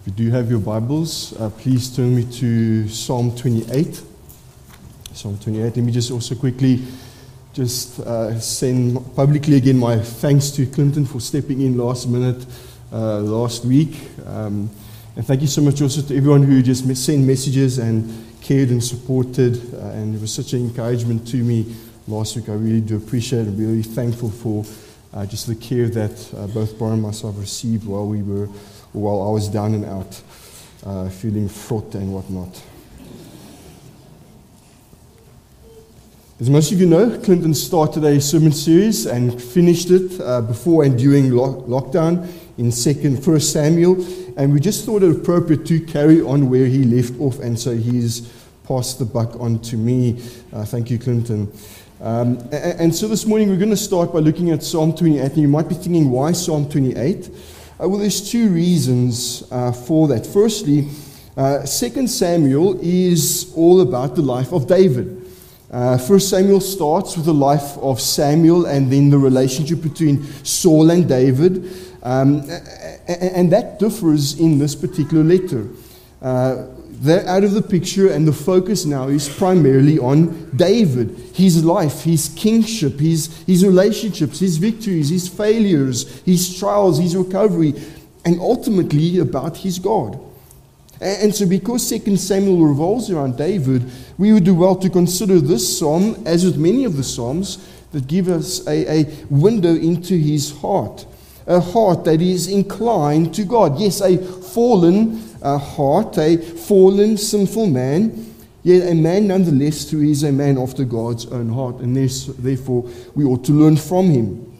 If you do have your Bibles, please turn me to Psalm 28. Psalm 28. Let me just also quickly just send publicly again my thanks to Clinton for stepping in last minute last week. And thank you so much also to everyone who just sent messages and cared and supported. And it was such an encouragement to me last week. I really do appreciate it and really thankful for just the care that both Brian and myself received while I was down and out, feeling fraught and whatnot. As most of you know, Clinton started a sermon series and finished it before and during lockdown in 1 Samuel, and we just thought it appropriate to carry on where he left off, and so he's passed the buck on to me. Thank you, Clinton. And so this morning we're going to start by looking at Psalm 28, and you might be thinking, why Psalm 28? Well, there's two reasons for that. Firstly, 2 Samuel is all about the life of David. 1 Samuel starts with the life of Samuel and then the relationship between Saul and David. And that differs in this particular letter. They're out of the picture, and the focus now is primarily on David, his life, his kingship, his relationships, his victories, his failures, his trials, his recovery, and ultimately about his God. And so because 2 Samuel revolves around David, we would do well to consider this psalm, as with many of the psalms, that give us a window into his heart. A heart that is inclined to God. Yes, a fallen heart, a fallen sinful man, yet a man nonetheless who is a man after God's own heart. And therefore, we ought to learn from him.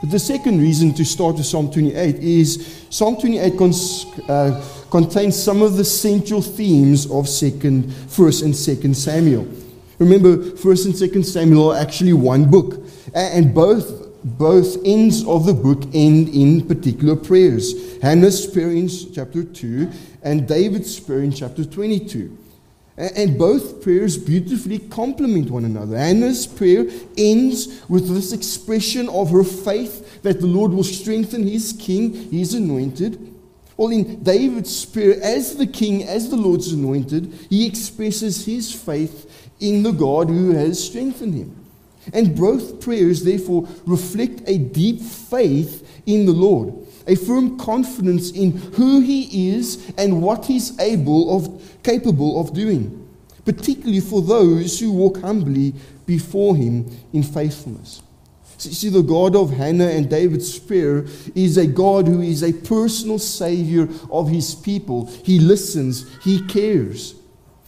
But the second reason to start with Psalm 28 is Psalm 28 contains some of the central themes of 1st and 2nd Samuel. Remember, 1st and 2nd Samuel are actually one book, and both ends of the book end in particular prayers. Hannah's prayer in chapter 2 and David's prayer in chapter 22. And both prayers beautifully complement one another. Hannah's prayer ends with this expression of her faith that the Lord will strengthen his king, his anointed. Well, in David's prayer, as the king, as the Lord's anointed, he expresses his faith in the God who has strengthened him. And both prayers, therefore, reflect a deep faith in the Lord, a firm confidence in who he is and what he's capable of doing, particularly for those who walk humbly before him in faithfulness. See, the God of Hannah and David's prayer is a God who is a personal savior of his people. He listens, he cares.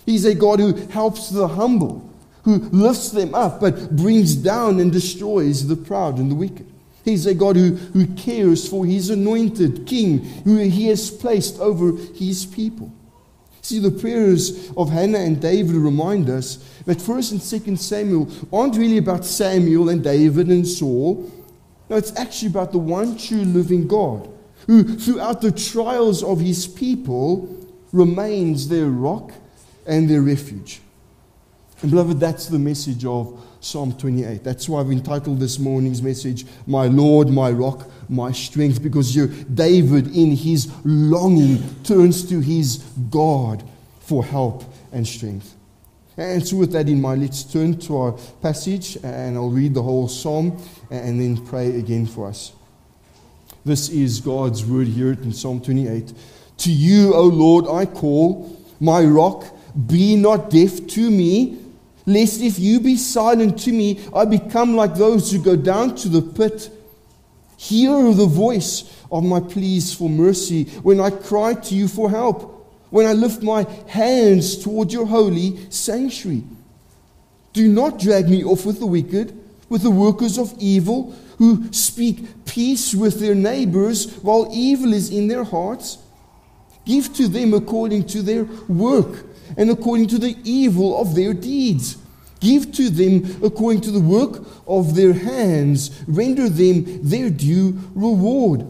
He's a God who helps the humble, who lifts them up, but brings down and destroys the proud and the wicked. He's a God who cares for his anointed king, who he has placed over his people. See, the prayers of Hannah and David remind us that 1st and 2nd Samuel aren't really about Samuel and David and Saul. No, it's actually about the one true living God, who throughout the trials of his people remains their rock and their refuge. And beloved, that's the message of Psalm 28. That's why I've entitled this morning's message, My Lord, My Rock, My Strength, because David in his longing turns to his God for help and strength. And so with that in mind, let's turn to our passage, and I'll read the whole psalm and then pray again for us. This is God's word here in Psalm 28. To you, O Lord, I call, my rock, be not deaf to me, lest if you be silent to me, I become like those who go down to the pit. Hear the voice of my pleas for mercy when I cry to you for help, when I lift my hands toward your holy sanctuary. Do not drag me off with the wicked, with the workers of evil, who speak peace with their neighbors while evil is in their hearts. Give to them according to their work, and according to the evil of their deeds. Give to them according to the work of their hands. Render them their due reward,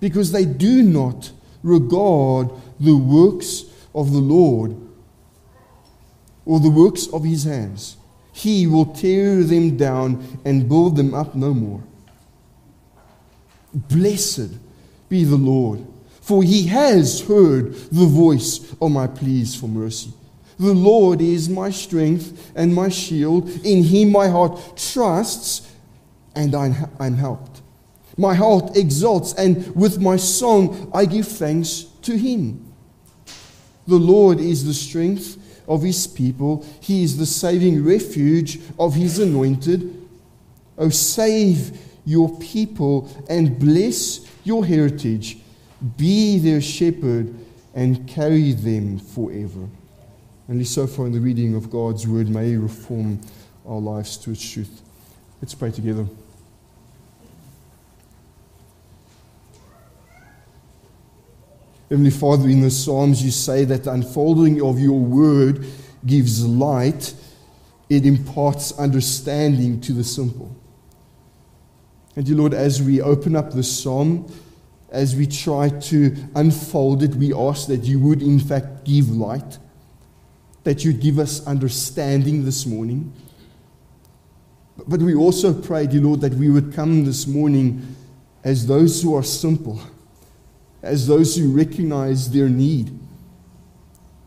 because they do not regard the works of the Lord or the works of his hands. He will tear them down and build them up no more. Blessed be the Lord, for he has heard the voice of my pleas for mercy. The Lord is my strength and my shield. In him my heart trusts, and I'm helped. My heart exalts, and with my song I give thanks to him. The Lord is the strength of his people. He is the saving refuge of his anointed. O save your people and bless your heritage. Be their shepherd and carry them forever. And so far in the reading of God's word, may he reform our lives to its truth. Let's pray together. Heavenly Father, in the Psalms you say that the unfolding of your word gives light. It imparts understanding to the simple. And dear Lord, as we open up the psalm, as we try to unfold it, we ask that you would in fact give light, that you'd give us understanding this morning. But we also pray, dear Lord, that we would come this morning as those who are simple, as those who recognize their need,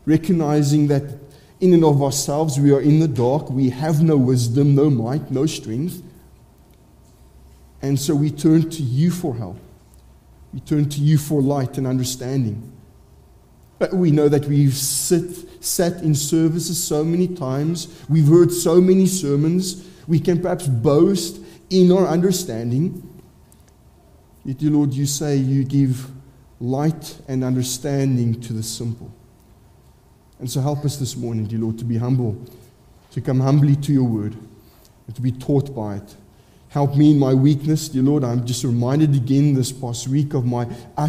recognizing that in and of ourselves we are in the dark, we have no wisdom, no might, no strength, and so we turn to you for help. We turn to you for light and understanding. But we know that we've sat in services so many times, we've heard so many sermons, we can perhaps boast in our understanding. Yet, dear Lord, you say you give light and understanding to the simple. And so help us this morning, dear Lord, to be humble, to come humbly to your word, and to be taught by it. Help me in my weakness, dear Lord. I'm just reminded again this past week of my how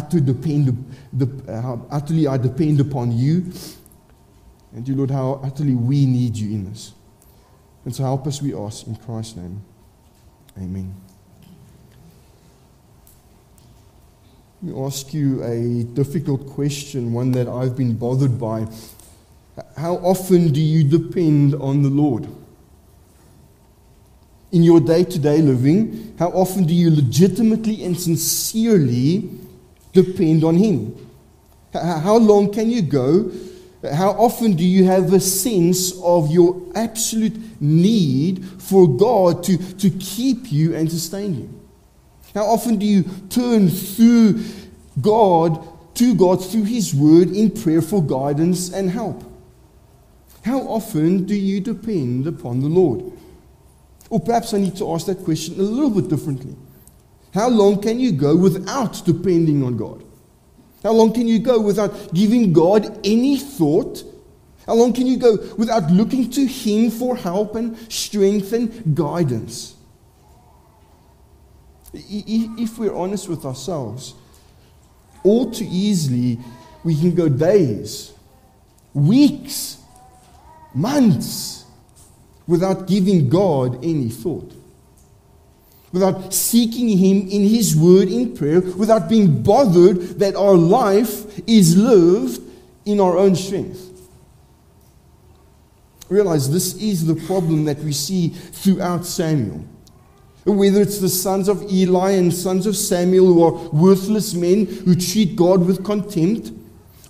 utterly I depend upon you. And dear Lord, how utterly we need you in this. And so help us, we ask, in Christ's name. Amen. Let me ask you a difficult question, one that I've been bothered by. How often do you depend on the Lord? In your day-to-day living, how often do you legitimately and sincerely depend on him? How long can you go? How often do you have a sense of your absolute need for God to keep you and sustain you? How often do you turn to God through his word in prayer for guidance and help? How often do you depend upon the Lord? Or perhaps I need to ask that question a little bit differently. How long can you go without depending on God? How long can you go without giving God any thought? How long can you go without looking to him for help and strength and guidance? If we're honest with ourselves, all too easily we can go days, weeks, months, without giving God any thought, without seeking him in his word in prayer, without being bothered that our life is lived in our own strength. Realize this is the problem that we see throughout Samuel. Whether it's the sons of Eli and sons of Samuel who are worthless men who treat God with contempt,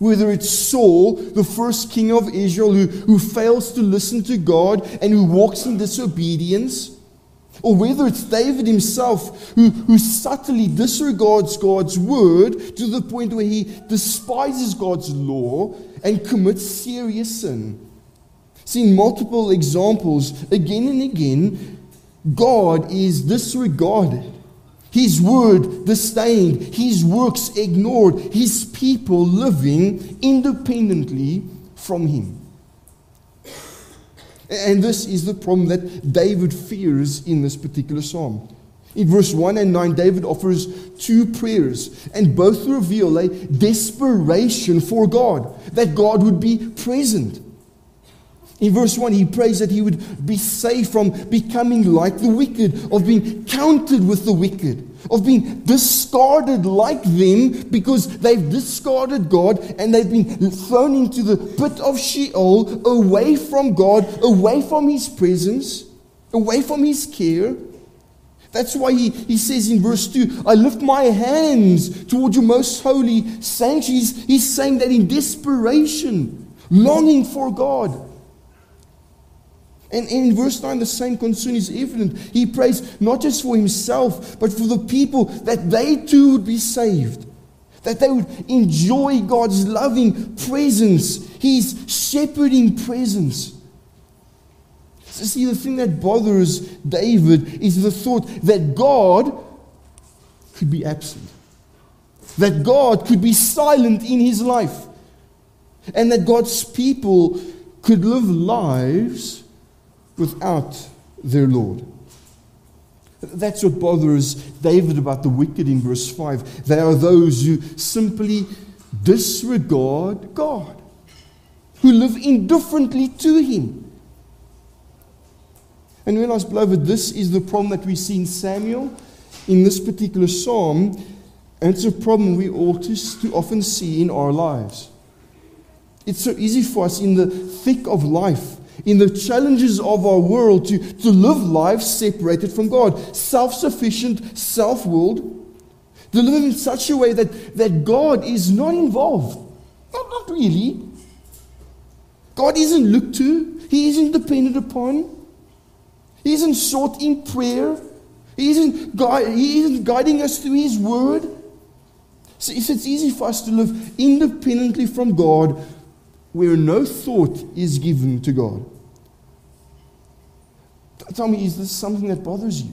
whether it's Saul, the first king of Israel, who fails to listen to God and who walks in disobedience, or whether it's David himself who subtly disregards God's word to the point where he despises God's law and commits serious sin. Seen multiple examples again and again, God is disregarded, his word disdained, his works ignored, his people living independently from him. And this is the problem that David fears in this particular psalm. In verse 1 and 9, David offers two prayers, and both reveal a desperation for God, that God would be present. In verse 1, he prays that he would be safe from becoming like the wicked, of being counted with the wicked, of being discarded like them because they've discarded God and they've been thrown into the pit of Sheol, away from God, away from his presence, away from his care. That's why he says in verse 2, I lift my hands toward your most holy sanctuary. He's saying that in desperation, longing for God. And in verse 9, the same concern is evident. He prays not just for himself, but for the people, that they too would be saved. That they would enjoy God's loving presence, His shepherding presence. So see, the thing that bothers David is the thought that God could be absent. That God could be silent in his life. And that God's people could live lives without their Lord. That's what bothers David about the wicked in verse 5. They are those who simply disregard God, who live indifferently to Him. And realize, beloved, this is the problem that we see in Samuel, in this particular psalm, and it's a problem we all too often see in our lives. It's so easy for us in the thick of life, in the challenges of our world, to live life separated from God, self-sufficient, self-willed, to live in such a way that God is not involved. Not really. God isn't looked to. He isn't depended upon. He isn't sought in prayer. He isn't guiding us through His Word. So it's easy for us to live independently from God, where no thought is given to God. Tell me, is this something that bothers you?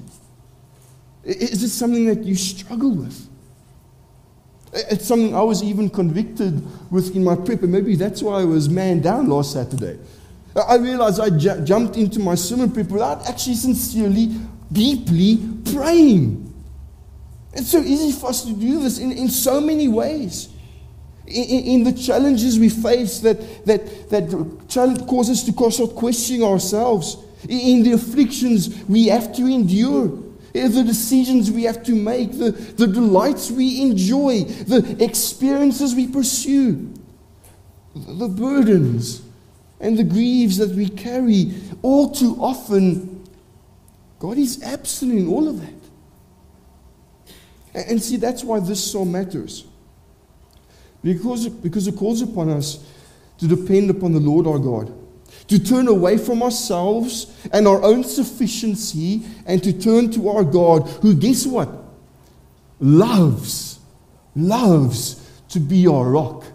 Is it something that you struggle with? It's something I was even convicted with in my prep, and maybe that's why I was manned down last Saturday. I realized I jumped into my sermon prep without actually sincerely, deeply praying. It's so easy for us to do this in so many ways. In the challenges we face that cause us to start questioning ourselves, in the afflictions we have to endure, in the decisions we have to make, the delights we enjoy, the experiences we pursue, the burdens and the griefs that we carry, all too often, God is absent in all of that. And see, that's why this so matters. Because it calls upon us to depend upon the Lord our God, to turn away from ourselves and our own sufficiency, and to turn to our God, who, guess what? Loves to be our rock,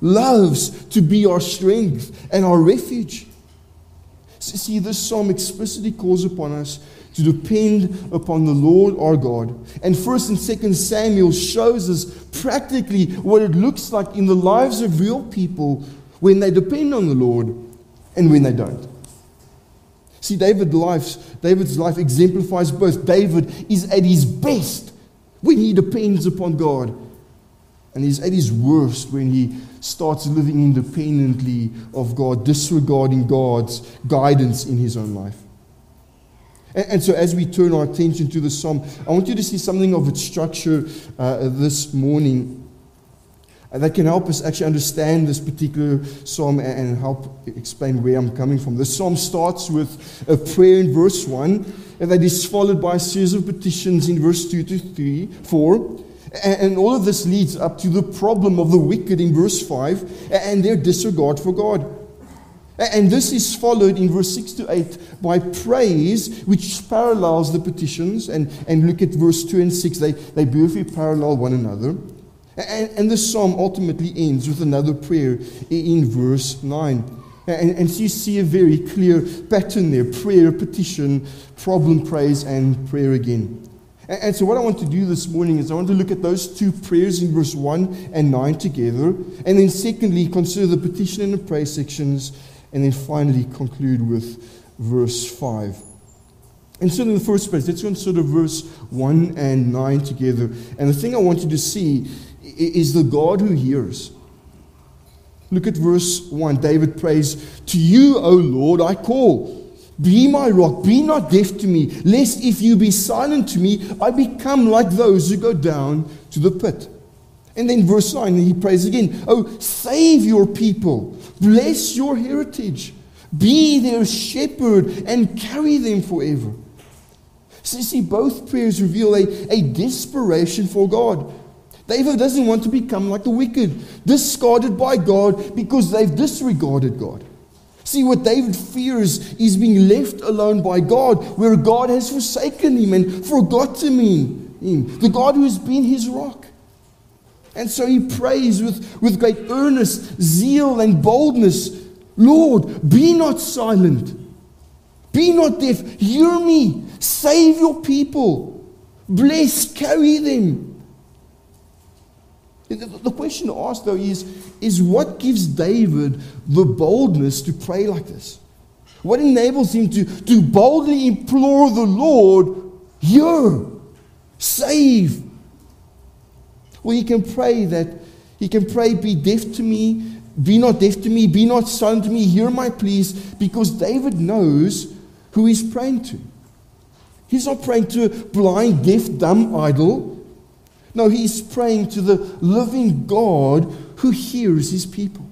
loves to be our strength and our refuge. See, this psalm explicitly calls upon us to depend upon the Lord our God. And 1st and 2nd Samuel shows us practically what it looks like in the lives of real people when they depend on the Lord and when they don't. See, David's life exemplifies both. David is at his best when he depends upon God, and he's at his worst when he starts living independently of God, disregarding God's guidance in his own life. And so as we turn our attention to the psalm, I want you to see something of its structure this morning that can help us actually understand this particular psalm and help explain where I'm coming from. The psalm starts with a prayer in verse 1, and that is followed by a series of petitions in verse 2 to 3, 4. And all of this leads up to the problem of the wicked in verse 5 and their disregard for God. And this is followed in verse 6 to 8 by praise, which parallels the petitions. And look at verse 2 and 6. They beautifully parallel one another. And the psalm ultimately ends with another prayer in verse 9. And so you see a very clear pattern there. Prayer, petition, problem, praise, and prayer again. And so what I want to do this morning is I want to look at those two prayers in verse 1 and 9 together. And then secondly, consider the petition and the praise sections. And then finally conclude with verse 5. And so in the first place, let's consider verse 1 and 9 together. And the thing I want you to see is the God who hears. Look at verse 1. David prays, "To you, O Lord, I call. Be my rock, be not deaf to me, lest if you be silent to me, I become like those who go down to the pit." And then verse 9, he prays again, "Oh, save your people. Bless your heritage. Be their shepherd and carry them forever." So you see, both prayers reveal a desperation for God. David doesn't want to become like the wicked, discarded by God because they've disregarded God. See, what David fears is being left alone by God, where God has forsaken him and forgotten him, the God who has been his rock. And so he prays with great earnest zeal and boldness, Lord, be not silent. Be not deaf. Hear me. Save your people. Bless, carry them. The question to ask, though, is what gives David the boldness to pray like this? What enables him to boldly implore the Lord, hear, save? Well, he can pray, be deaf to me, be not deaf to me, be not silent to me, hear my pleas, because David knows who he's praying to. He's not praying to a blind, deaf, dumb idol. No, he's praying to the living God who hears his people.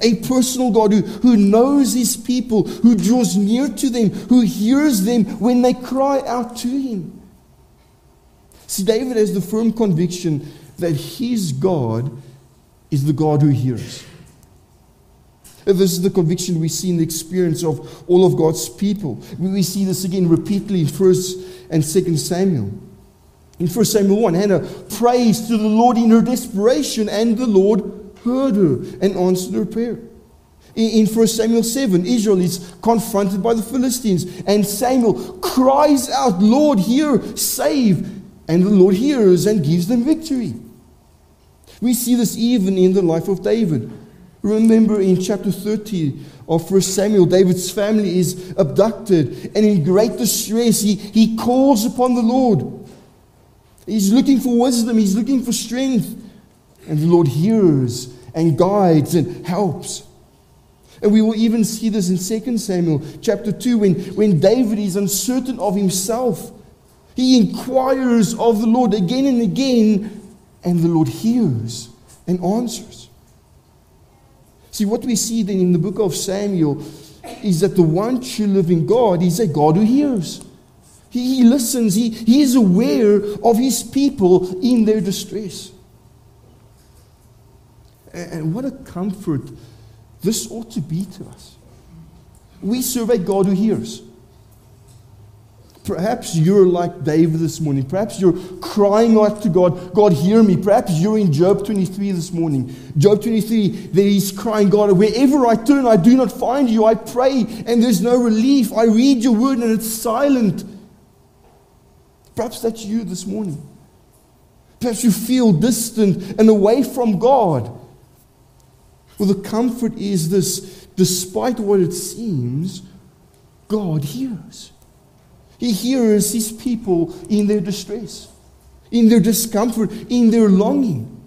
A personal God who knows his people, who draws near to them, who hears them when they cry out to him. See, David has the firm conviction that his God is the God who hears. This is the conviction we see in the experience of all of God's people. We see this again repeatedly in 1 and 2 Samuel. In 1 Samuel 1, Hannah prays to the Lord in her desperation, and the Lord heard her and answered her prayer. In 1 Samuel 7, Israel is confronted by the Philistines, and Samuel cries out, Lord, hear, save. And the Lord hears and gives them victory. We see this even in the life of David. Remember in chapter 30 of 1 Samuel, David's family is abducted, and in great distress he calls upon the Lord. He's looking for wisdom, he's looking for strength, and the Lord hears and guides and helps. And we will even see this in 2 Samuel chapter 2 when David is uncertain of himself. He inquires of the Lord again and again, and the Lord hears and answers. See, what we see then in the book of Samuel is that the one true living God is a God who hears. He listens. He is aware of his people in their distress. And what a comfort this ought to be to us. We serve a God who hears. Perhaps you're like David this morning. Perhaps you're crying out to God, God, hear me. Perhaps you're in Job 23 this morning. Job 23, there he's crying, God, wherever I turn, I do not find you. I pray, and there's no relief. I read your word, and it's silent. Perhaps that's you this morning. Perhaps you feel distant and away from God. Well, the comfort is this: despite what it seems, God hears. He hears his people in their distress, in their discomfort, in their longing.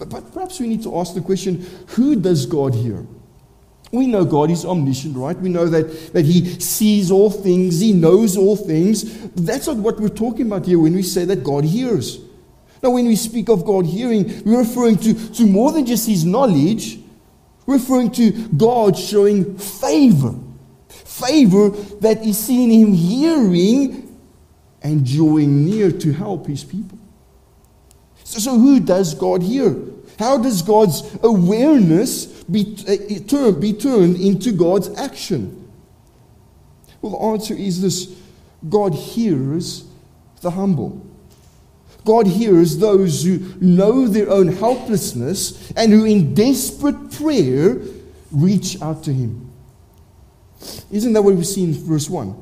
But perhaps we need to ask the question, who does God hear? We know God is omniscient, right? We know that he sees all things, he knows all things. But that's not what we're talking about here when we say that God hears. Now, when we speak of God hearing, we're referring to more than just his knowledge. We're referring to God showing favor. Favor that is seen in him hearing and drawing near to help his people. So who does God hear? How does God's awareness be turned into God's action? Well, the answer is this: God hears the humble. God hears those who know their own helplessness and who in desperate prayer reach out to him. Isn't that what we see in verse 1?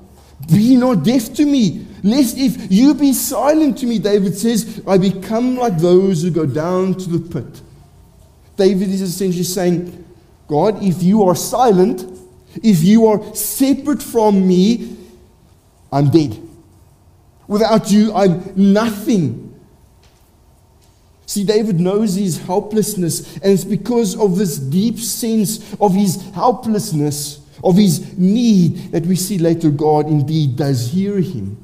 Be not deaf to me, lest if you be silent to me, David says, I become like those who go down to the pit. David is essentially saying, God, if you are silent, if you are separate from me, I'm dead. Without you, I'm nothing. See, David knows his helplessness, and it's because of this deep sense of his helplessness, of his need, that we see later God indeed does hear him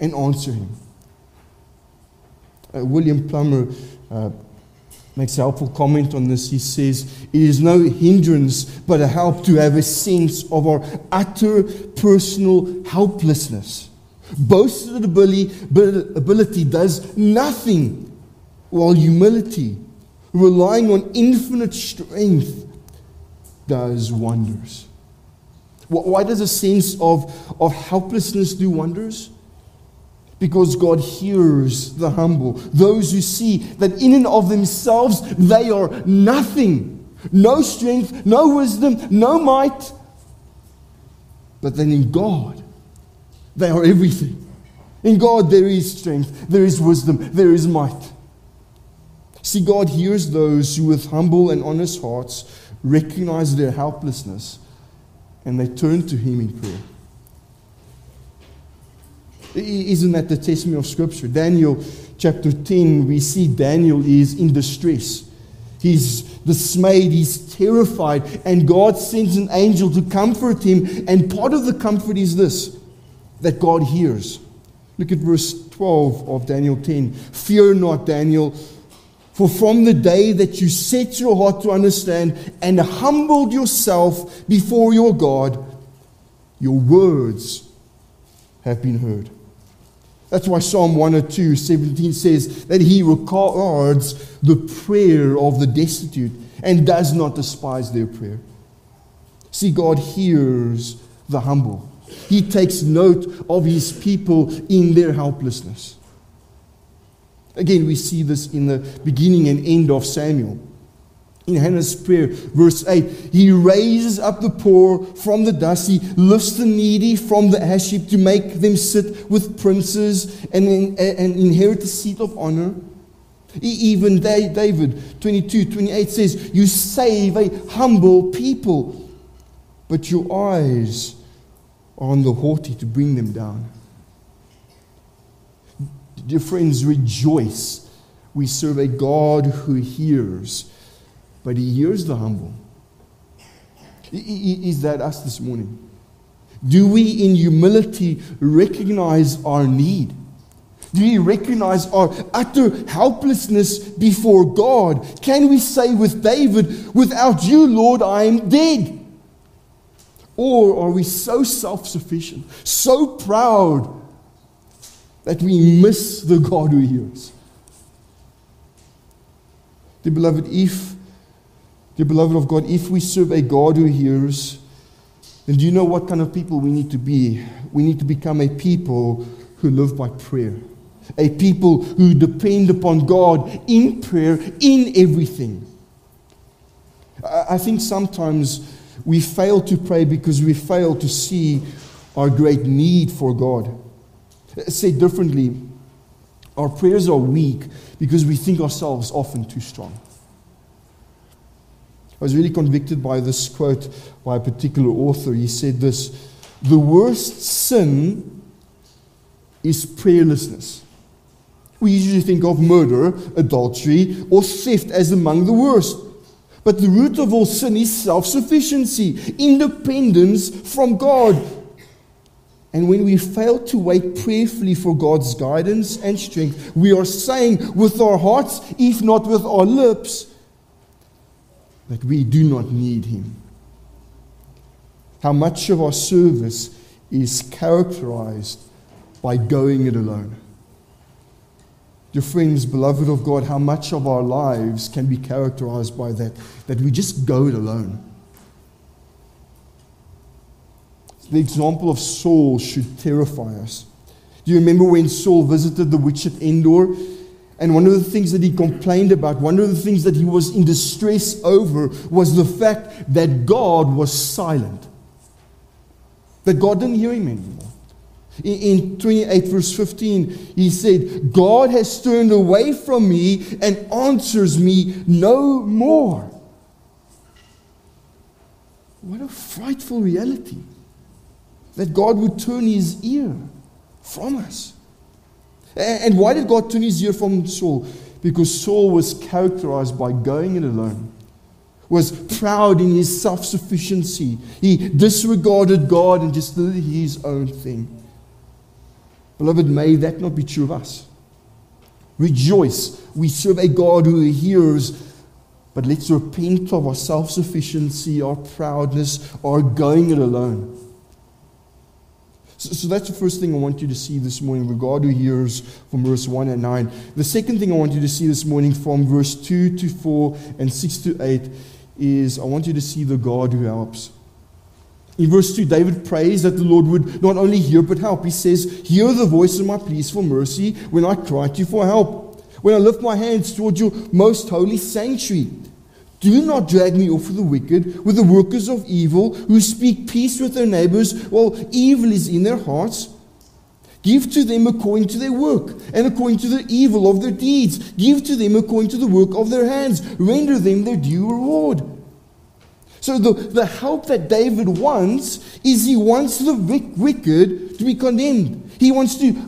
and answer him. William Plummer makes a helpful comment on this. He says, it is no hindrance but a help to have a sense of our utter personal helplessness. Boasted ability does nothing, while humility, relying on infinite strength, does wonders. Why does a sense of helplessness do wonders? Because God hears the humble, those who see that in and of themselves they are nothing. No strength, no wisdom, no might. But then in God, they are everything. In God there is strength, there is wisdom, there is might. See, God hears those who with humble and honest hearts recognize their helplessness and they turn to Him in prayer. Isn't that the testimony of Scripture? Daniel chapter 10, we see Daniel is in distress. He's dismayed, he's terrified, and God sends an angel to comfort him, and part of the comfort is this, that God hears. Look at verse 12 of Daniel 10. Fear not, Daniel, for from the day that you set your heart to understand and humbled yourself before your God, your words have been heard. That's why Psalm 102:17 says that He regards the prayer of the destitute and does not despise their prayer. See, God hears the humble. He takes note of His people in their helplessness. Again, we see this in the beginning and end of Samuel. In Hannah's prayer, verse 8, He raises up the poor from the dust, He lifts the needy from the ash heap to make them sit with princes and inherit the seat of honor. Even David 22:28 says, You save a humble people, but your eyes are on the haughty to bring them down. Dear friends, rejoice. We serve a God who hears. But He hears the humble. Is that us this morning? Do we in humility recognize our need? Do we recognize our utter helplessness before God? Can we say with David, without you, Lord, I am dead? Or are we so self-sufficient, so proud, that we miss the God who hears? Dear beloved of God, if we serve a God who hears, then do you know what kind of people we need to be? We need to become a people who live by prayer. A people who depend upon God in prayer, in everything. I think sometimes we fail to pray because we fail to see our great need for God. Said differently, our prayers are weak because we think ourselves often too strong. I was really convicted by this quote by a particular author. He said this, the worst sin is prayerlessness. We usually think of murder, adultery, or theft as among the worst. But the root of all sin is self-sufficiency, independence from God. And when we fail to wait prayerfully for God's guidance and strength, we are saying with our hearts, if not with our lips, that we do not need Him. How much of our service is characterized by going it alone? Dear friends, beloved of God, how much of our lives can be characterized by that we just go it alone? The example of Saul should terrify us. Do you remember when Saul visited the witch at Endor? And one of the things that he complained about, one of the things that he was in distress over, was the fact that God was silent. That God didn't hear him anymore. In 28 verse 15, he said, God has turned away from me and answers me no more. What a frightful reality. That God would turn His ear from us. And why did God turn His ear from Saul? Because Saul was characterized by going it alone, was proud in his self-sufficiency. He disregarded God and just did his own thing. Beloved, may that not be true of us. Rejoice. We serve a God who hears. But let's repent of our self-sufficiency, our proudness, our going it alone. So that's the first thing I want you to see this morning, the God who hears, from verse 1 and 9. The second thing I want you to see this morning from verse 2 to 4 and 6 to 8 is I want you to see the God who helps. In verse 2, David prays that the Lord would not only hear but help. He says, "Hear the voice of my pleas for mercy when I cry to you for help, when I lift my hands toward your most holy sanctuary. Do not drag me off with the wicked, with the workers of evil, who speak peace with their neighbors while evil is in their hearts. Give to them according to their work, and according to the evil of their deeds. Give to them according to the work of their hands. Render them their due reward." So the help that David wants is he wants the wicked to be condemned. He wants to be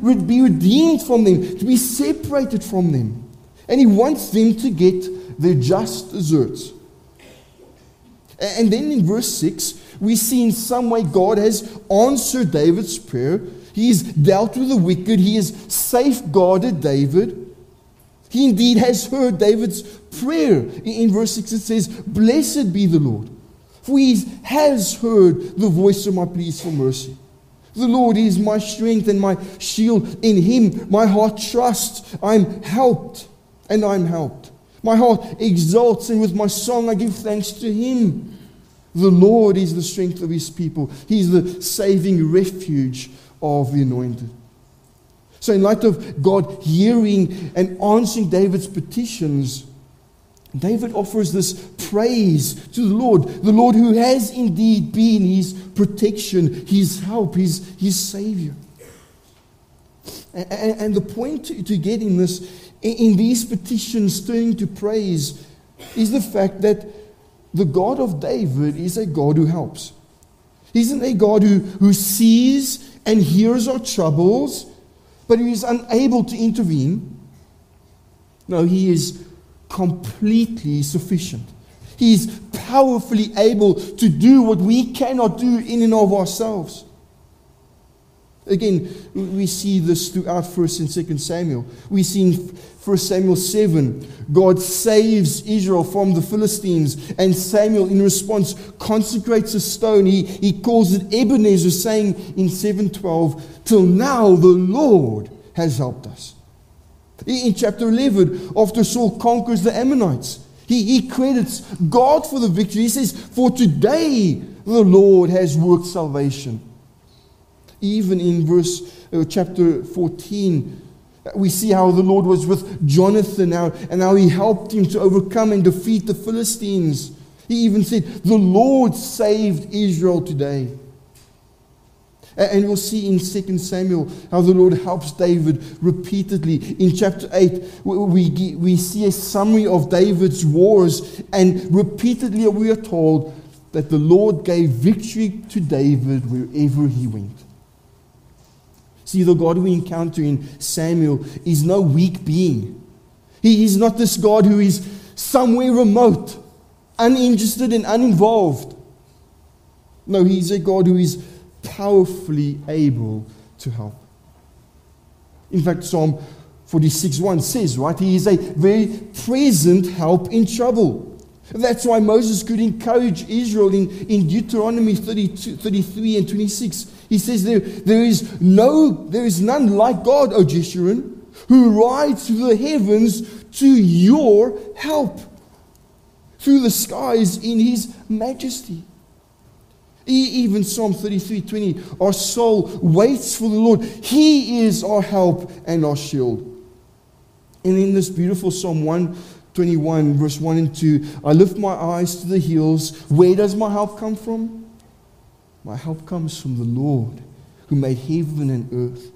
redeemed from them, to be separated from them. And he wants them to get their just deserts. And then in verse 6, we see in some way God has answered David's prayer. He has dealt with the wicked. He has safeguarded David. He indeed has heard David's prayer. In verse 6 it says, "Blessed be the Lord, for he has heard the voice of my pleas for mercy. The Lord is my strength and my shield. In him my heart trusts. I am helped, and I am helped. My heart exalts, and with my song I give thanks to him. The Lord is the strength of his people. He is the saving refuge of the anointed." So in light of God hearing and answering David's petitions, David offers this praise to the Lord who has indeed been his protection, his help, his Savior. And the point to get in this, in these petitions turning to praise, is the fact that the God of David is a God who helps. He's not a God who sees and hears our troubles, but who is unable to intervene. No, he is completely sufficient. He is powerfully able to do what we cannot do in and of ourselves. Again, we see this throughout 1 and 2 Samuel. We see in 1 Samuel 7, God saves Israel from the Philistines, and Samuel, in response, consecrates a stone. He calls it Ebenezer, saying in 7:12, "Till now the Lord has helped us." In chapter 11, after Saul conquers the Ammonites, he credits God for the victory. He says, "For today the Lord has worked salvation." Even in chapter 14, we see how the Lord was with Jonathan and how he helped him to overcome and defeat the Philistines. He even said, "The Lord saved Israel today." And we'll see in 2 Samuel how the Lord helps David repeatedly. In chapter 8, we see a summary of David's wars, and repeatedly we are told that the Lord gave victory to David wherever he went. See, the God we encounter in Samuel is no weak being. He is not this God who is somewhere remote, uninterested and uninvolved. No, he is a God who is powerfully able to help. In fact, Psalm 46:1 says, right, he is a very present help in trouble. That's why Moses could encourage Israel in Deuteronomy 33 and 26. He says, there is none like God, O Jeshurun, who rides through the heavens to your help, through the skies in his majesty. Even Psalm 33:20, our soul waits for the Lord. He is our help and our shield. And in this beautiful Psalm 121, verse 1 and 2, I lift my eyes to the hills. Where does my help come from? My help comes from the Lord, who made heaven and earth.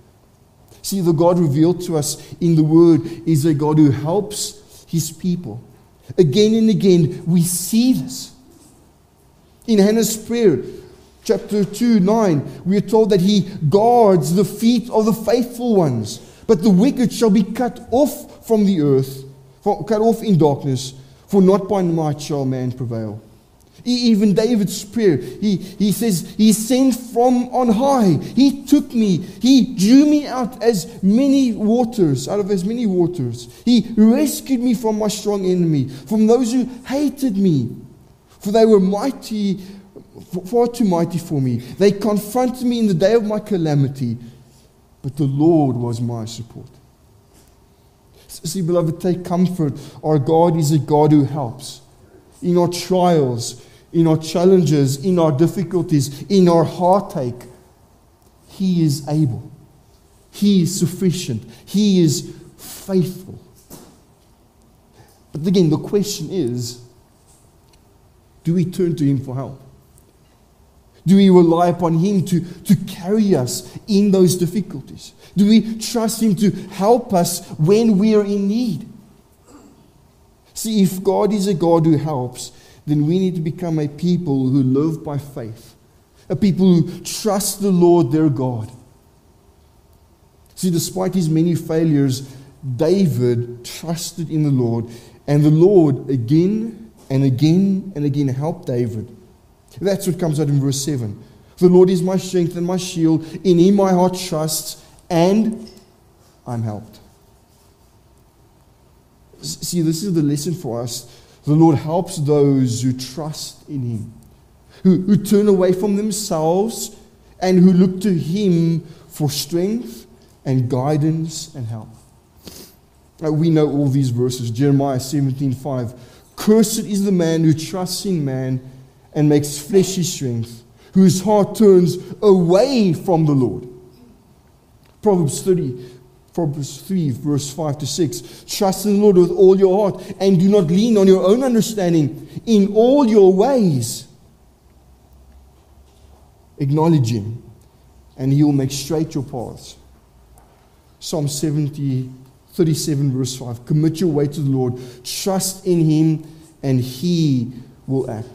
See, the God revealed to us in the Word is a God who helps his people. Again and again, we see this. In Hannah's prayer, chapter 2:9, we are told that he guards the feet of the faithful ones, but the wicked shall be cut off from the earth, cut off in darkness, for not by might shall man prevail. Even David's prayer, he says, he sent from on high. He took me. He drew me out as many waters, out of as many waters. He rescued me from my strong enemy, from those who hated me. For they were mighty, far too mighty for me. They confronted me in the day of my calamity. But the Lord was my support. See, beloved, take comfort. Our God is a God who helps. In our trials, in our challenges, in our difficulties, in our heartache, He is able. He is sufficient. He is faithful. But again, the question is, do we turn to Him for help? Do we rely upon Him to carry us in those difficulties? Do we trust Him to help us when we are in need? See, if God is a God who helps, then we need to become a people who live by faith, a people who trust the Lord their God. See, despite his many failures, David trusted in the Lord, and the Lord again and again and again helped David. That's what comes out in verse 7. The Lord is my strength and my shield. In him my heart trusts, and I'm helped. See, this is the lesson for us. The Lord helps those who trust in Him, who turn away from themselves and who look to Him for strength and guidance and help. We know all these verses. Jeremiah 17:5. Cursed is the man who trusts in man and makes flesh his strength, whose heart turns away from the Lord. Proverbs 3, verse 5 to 6. Trust in the Lord with all your heart, and do not lean on your own understanding. In all your ways, acknowledge Him, and He will make straight your paths. Psalm 37, verse 5. Commit your way to the Lord. Trust in Him, and He will act.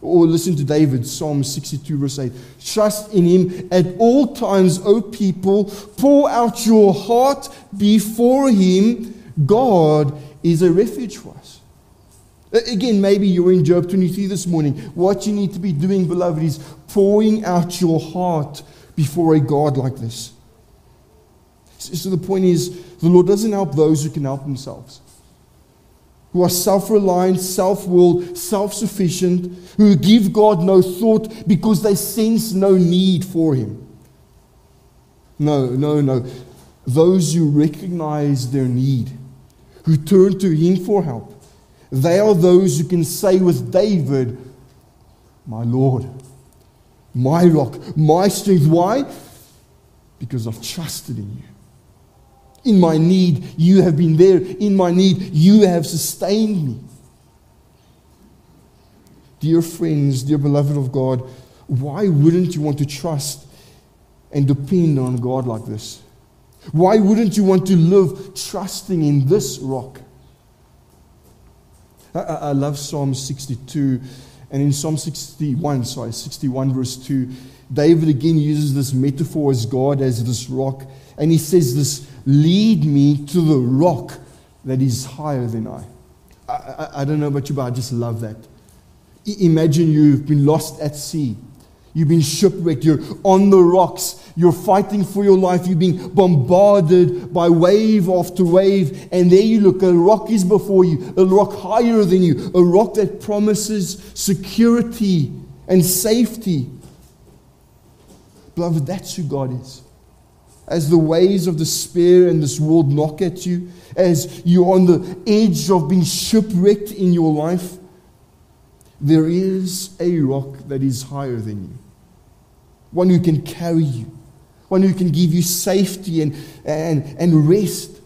Or listen to David, Psalm 62, verse 8. Trust in Him at all times, O people. Pour out your heart before Him. God is a refuge for us. Again, maybe you're in Job 23 this morning. What you need to be doing, beloved, is pouring out your heart before a God like this. So the point is, the Lord doesn't help those who can help themselves, who are self-reliant, self-willed, self-sufficient, who give God no thought because they sense no need for Him. No. Those who recognize their need, who turn to Him for help, they are those who can say with David, my Lord, my rock, my strength. Why? Because I've trusted in You. In my need, You have been there. In my need, You have sustained me. Dear friends, dear beloved of God, why wouldn't you want to trust and depend on God like this? Why wouldn't you want to live trusting in this rock? I love Psalm 62. And in Psalm 61, verse 2, David again uses this metaphor as God, as this rock. And he says this, lead me to the rock that is higher than I. I don't know about you, but I just love that. Imagine you've been lost at sea. You've been shipwrecked. You're on the rocks. You're fighting for your life. You're being bombarded by wave after wave. And there you look. A rock is before you. A rock higher than you. A rock that promises security and safety. Beloved, that's who God is. As the waves of despair and this world knock at you, as you're on the edge of being shipwrecked in your life, there is a rock that is higher than you. One who can carry you. One who can give you safety and rest.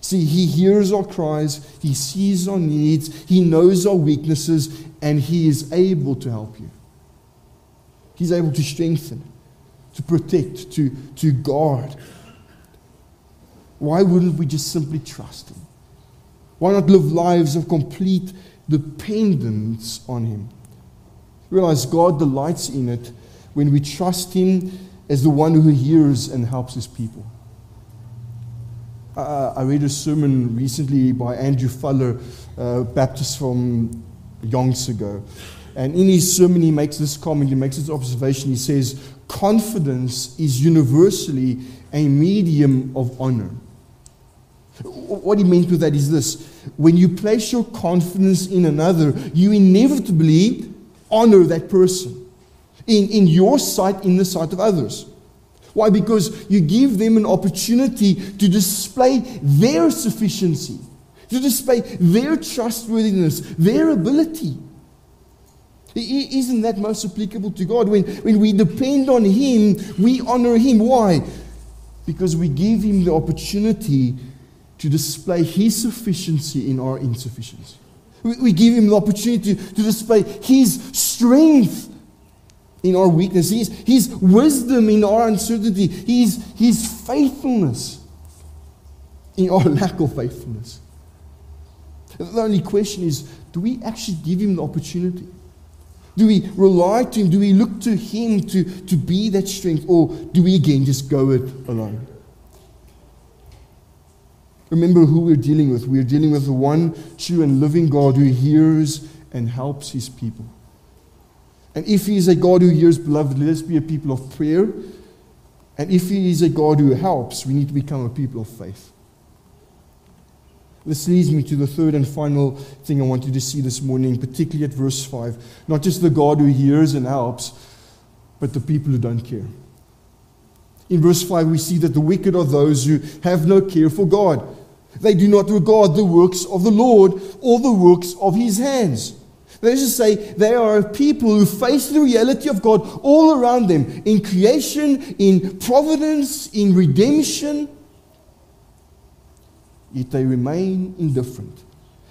See, He hears our cries. He sees our needs. He knows our weaknesses. And He is able to help you. He's able to strengthen, to protect, to guard. Why wouldn't we just simply trust Him? Why not live lives of complete dependence on Him? Realize God delights in it when we trust Him as the one who hears and helps His people. I read a sermon recently by Andrew Fuller, Baptist from yonks ago. And in his sermon, he makes this comment, he makes this observation. He says, confidence is universally a medium of honor. What he meant with that is this: when you place your confidence in another, you inevitably honor that person in your sight, in the sight of others. Why? Because you give them an opportunity to display their sufficiency, to display their trustworthiness, their ability. Isn't that most applicable to God? When we depend on Him, we honor Him. Why? Because we give Him the opportunity to display His sufficiency in our insufficiency. We give Him the opportunity to display His strength in our weakness, His wisdom in our uncertainty, His faithfulness in our lack of faithfulness. The only question is, do we actually give Him the opportunity? Do we rely to Him? Do we look to Him to be that strength? Or do we again just go it alone? Remember who we're dealing with. We're dealing with the one true and living God who hears and helps His people. And if He is a God who hears, beloved, let us be a people of prayer. And if He is a God who helps, we need to become a people of faith. This leads me to the third and final thing I want you to see this morning, particularly at verse 5. Not just the God who hears and helps, but the people who don't care. In verse 5, we see that the wicked are those who have no care for God. They do not regard the works of the Lord or the works of His hands. That is to say, they are a people who face the reality of God all around them, in creation, in providence, in redemption. Yet they remain indifferent.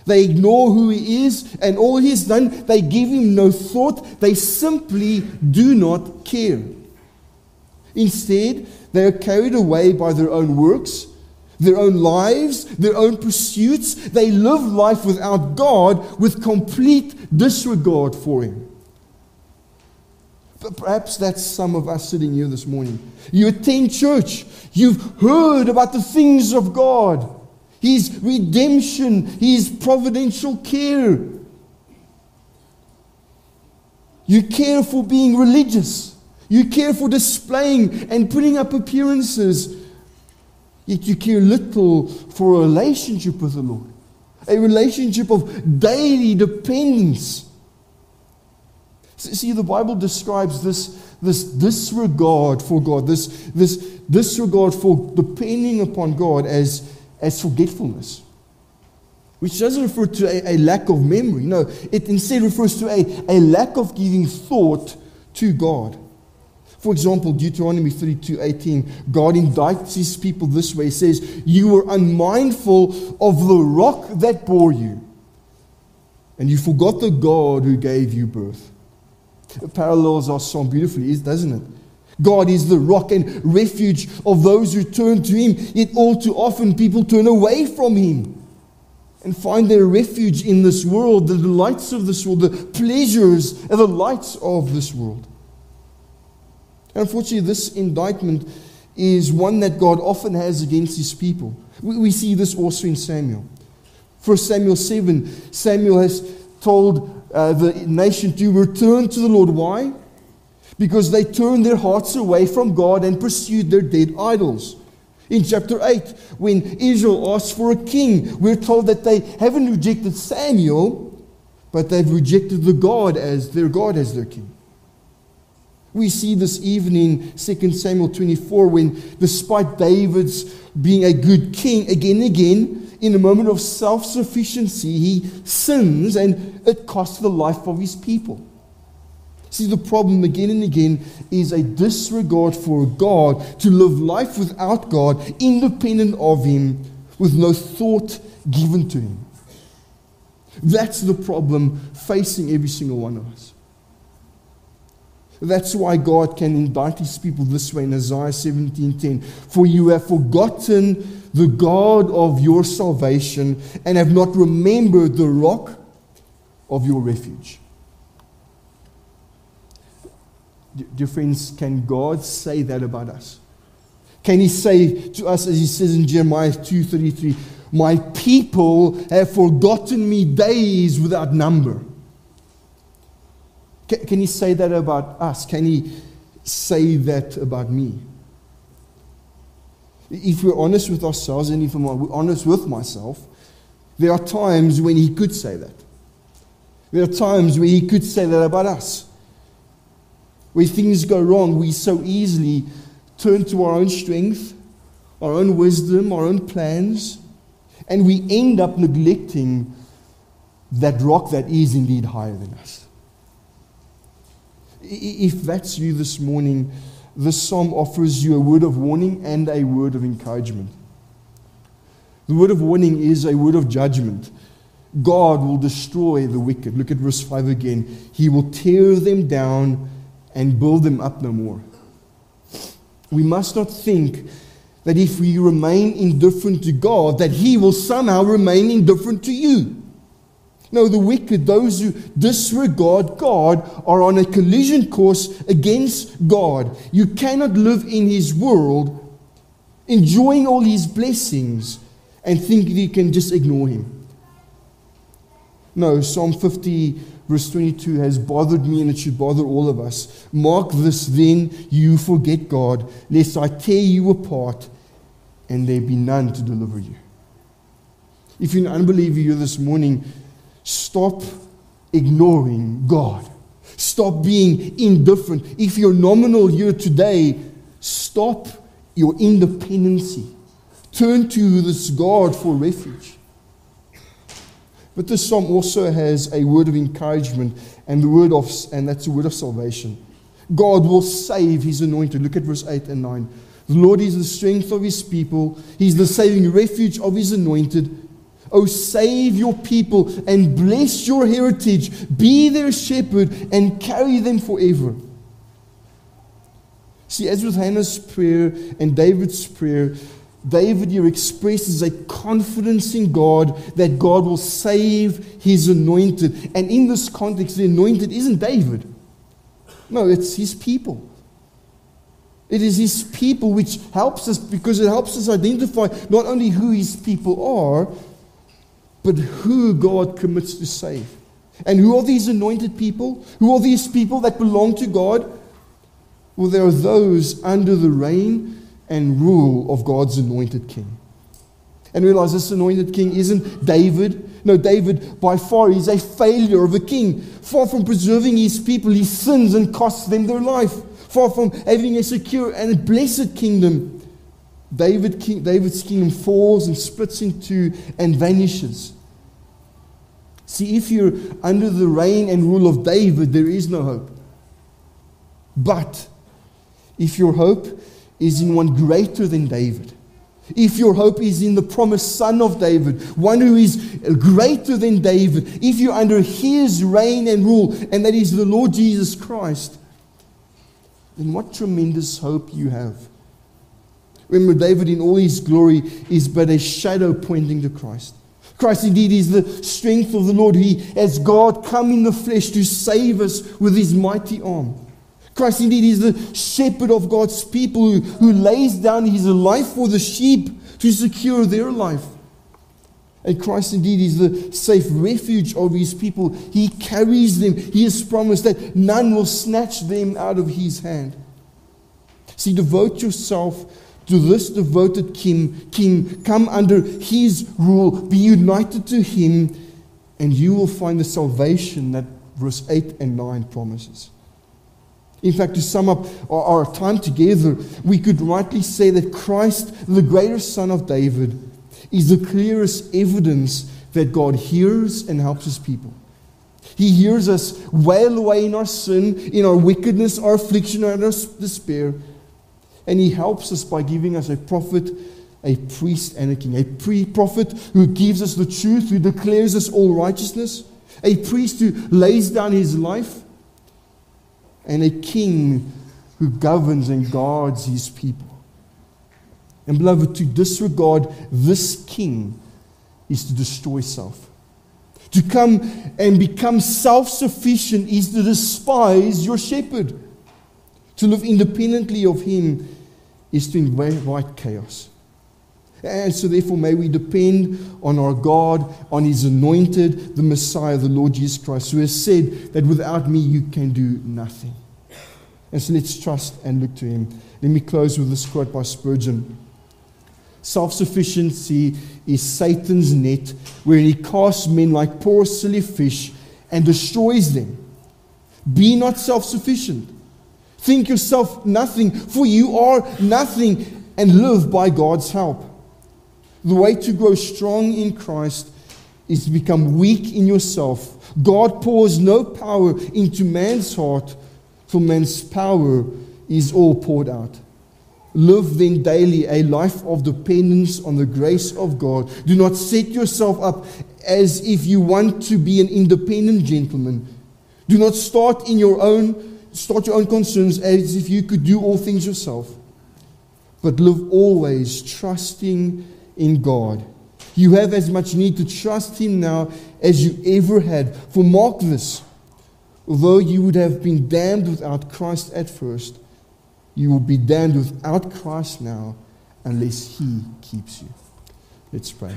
They ignore who He is and all He has done. They give Him no thought. They simply do not care. Instead, they are carried away by their own works, their own lives, their own pursuits. They live life without God with complete disregard for Him. Perhaps that's some of us sitting here this morning. You attend church. You've heard about the things of God. His redemption, His providential care. You care for being religious. You care for displaying and putting up appearances. Yet you care little for a relationship with the Lord. A relationship of daily dependence. See, the Bible describes this disregard for God, this disregard for depending upon God as forgetfulness, which doesn't refer to a lack of memory. No, it instead refers to a lack of giving thought to God. For example, Deuteronomy 32:18, God indicts His people this way. He says, "You were unmindful of the rock that bore you, and you forgot the God who gave you birth." It parallels our Psalm beautifully, doesn't it? God is the rock and refuge of those who turn to Him, yet all too often people turn away from Him and find their refuge in this world, the delights of this world, the pleasures and the lights of this world. And unfortunately, this indictment is one that God often has against His people. We see this also in Samuel. 1 Samuel 7, Samuel has told the nation to return to the Lord. Why? Because they turned their hearts away from God and pursued their dead idols. In chapter 8, when Israel asks for a king, we're told that they haven't rejected Samuel, but they've rejected the God as their king. We see this even in 2 Samuel 24, when despite David's being a good king, again and again, in a moment of self-sufficiency, he sins and it costs the life of his people. See, the problem again and again is a disregard for God, to live life without God, independent of Him, with no thought given to Him. That's the problem facing every single one of us. That's why God can indict His people this way in Isaiah 17:10. "For you have forgotten the God of your salvation and have not remembered the rock of your refuge." Dear friends, can God say that about us? Can He say to us, as He says in Jeremiah 2:33, "My people have forgotten me days without number." Can he say that about us? Can he say that about me? If we're honest with ourselves, and if I'm honest with myself, there are times when he could say that. There are times where he could say that about us. Where things go wrong, we so easily turn to our own strength, our own wisdom, our own plans, and we end up neglecting that rock that is indeed higher than us. If that's you this morning, this psalm offers you a word of warning and a word of encouragement. The word of warning is a word of judgment. God will destroy the wicked. Look at verse 5 again. He will tear them down and build them up no more. We must not think that if we remain indifferent to God, that He will somehow remain indifferent to you. No, the wicked, those who disregard God, are on a collision course against God. You cannot live in His world, enjoying all His blessings, and think that you can just ignore Him. No, Psalm 50 verse 22 has bothered me, and it should bother all of us. Mark this then, you forget God, lest I tear you apart, and there be none to deliver you. If you're an unbeliever here this morning, stop ignoring God. Stop being indifferent. If you're nominal here today, stop your independency. Turn to this God for refuge. But this psalm also has a word of encouragement, and that's the word of salvation. God will save His anointed. Look at verse 8 and 9. The Lord is the strength of His people. He's the saving refuge of His anointed. Oh, save your people and bless your heritage. Be their shepherd and carry them forever. See, as with Hannah's prayer and David's prayer, David here expresses a confidence in God that God will save His anointed. And in this context, the anointed isn't David. No, it's His people. It is His people which helps us, because it helps us identify not only who His people are, but who God commits to save. And who are these anointed people? Who are these people that belong to God? Well, there are those under the reign and rule of God's anointed king. And realize this anointed king isn't David. No, David by far is a failure of a king. Far from preserving his people, he sins and costs them their life. Far from having a secure and a blessed kingdom, David's kingdom falls and splits in two and vanishes. See, if you're under the reign and rule of David, there is no hope. But if your hope is in one greater than David, if your hope is in the promised son of David, one who is greater than David, if you're under his reign and rule, and that is the Lord Jesus Christ, then what tremendous hope you have. Remember, David in all his glory is but a shadow pointing to Christ. Christ indeed is the strength of the Lord. He, as God, come in the flesh to save us with His mighty arm. Christ indeed is the shepherd of God's people who lays down His life for the sheep to secure their life. And Christ indeed is the safe refuge of His people. He carries them. He has promised that none will snatch them out of His hand. See, devote yourself to this devoted king. Come under His rule. Be united to Him, and you will find the salvation that verse 8 and 9 promises. In fact, to sum up our time together, we could rightly say that Christ, the greater son of David, is the clearest evidence that God hears and helps His people. He hears us wail away in our sin, in our wickedness, our affliction, and our despair. And He helps us by giving us a prophet, a priest, and a king. A prophet who gives us the truth, who declares us all righteousness. A priest who lays down his life. And a king who governs and guards his people. And beloved, to disregard this king is to destroy self. To come and become self-sufficient is to despise your shepherd. To live independently of him is to invite chaos. And so therefore may we depend on our God, on His anointed, the Messiah, the Lord Jesus Christ, who has said that without me you can do nothing. And so let's trust and look to Him. Let me close with this quote by Spurgeon. Self-sufficiency is Satan's net, wherein he casts men like poor silly fish and destroys them. Be not self-sufficient. Think yourself nothing, for you are nothing, and live by God's help. The way to grow strong in Christ is to become weak in yourself. God pours no power into man's heart, for man's power is all poured out. Live then daily a life of dependence on the grace of God. Do not set yourself up as if you want to be an independent gentleman. Do not start your own concerns as if you could do all things yourself. But live always trusting in God. You have as much need to trust Him now as you ever had. For mark this, although you would have been damned without Christ at first, you will be damned without Christ now unless He keeps you. Let's pray.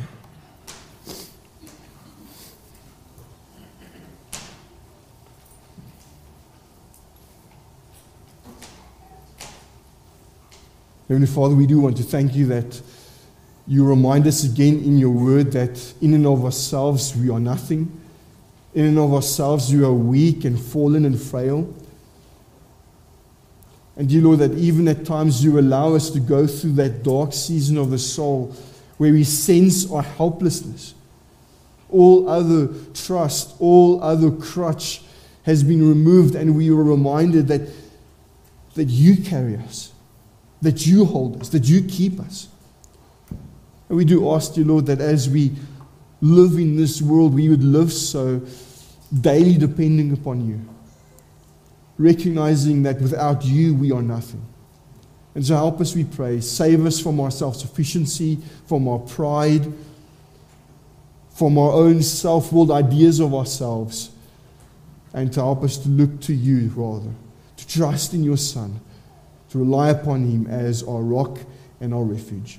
Heavenly Father, we do want to thank You that You remind us again in Your word that in and of ourselves we are nothing. In and of ourselves we are weak and fallen and frail. And dear Lord, that even at times You allow us to go through that dark season of the soul where we sense our helplessness. All other trust, all other crutch has been removed, and we are reminded that You carry us, that You hold us, that You keep us. And we do ask, dear Lord, that as we live in this world, we would live so daily depending upon You, recognizing that without You we are nothing. And so help us, we pray. Save us from our self-sufficiency, from our pride, from our own self-willed ideas of ourselves, and to help us to look to You rather, to trust in Your Son, to rely upon Him as our rock and our refuge.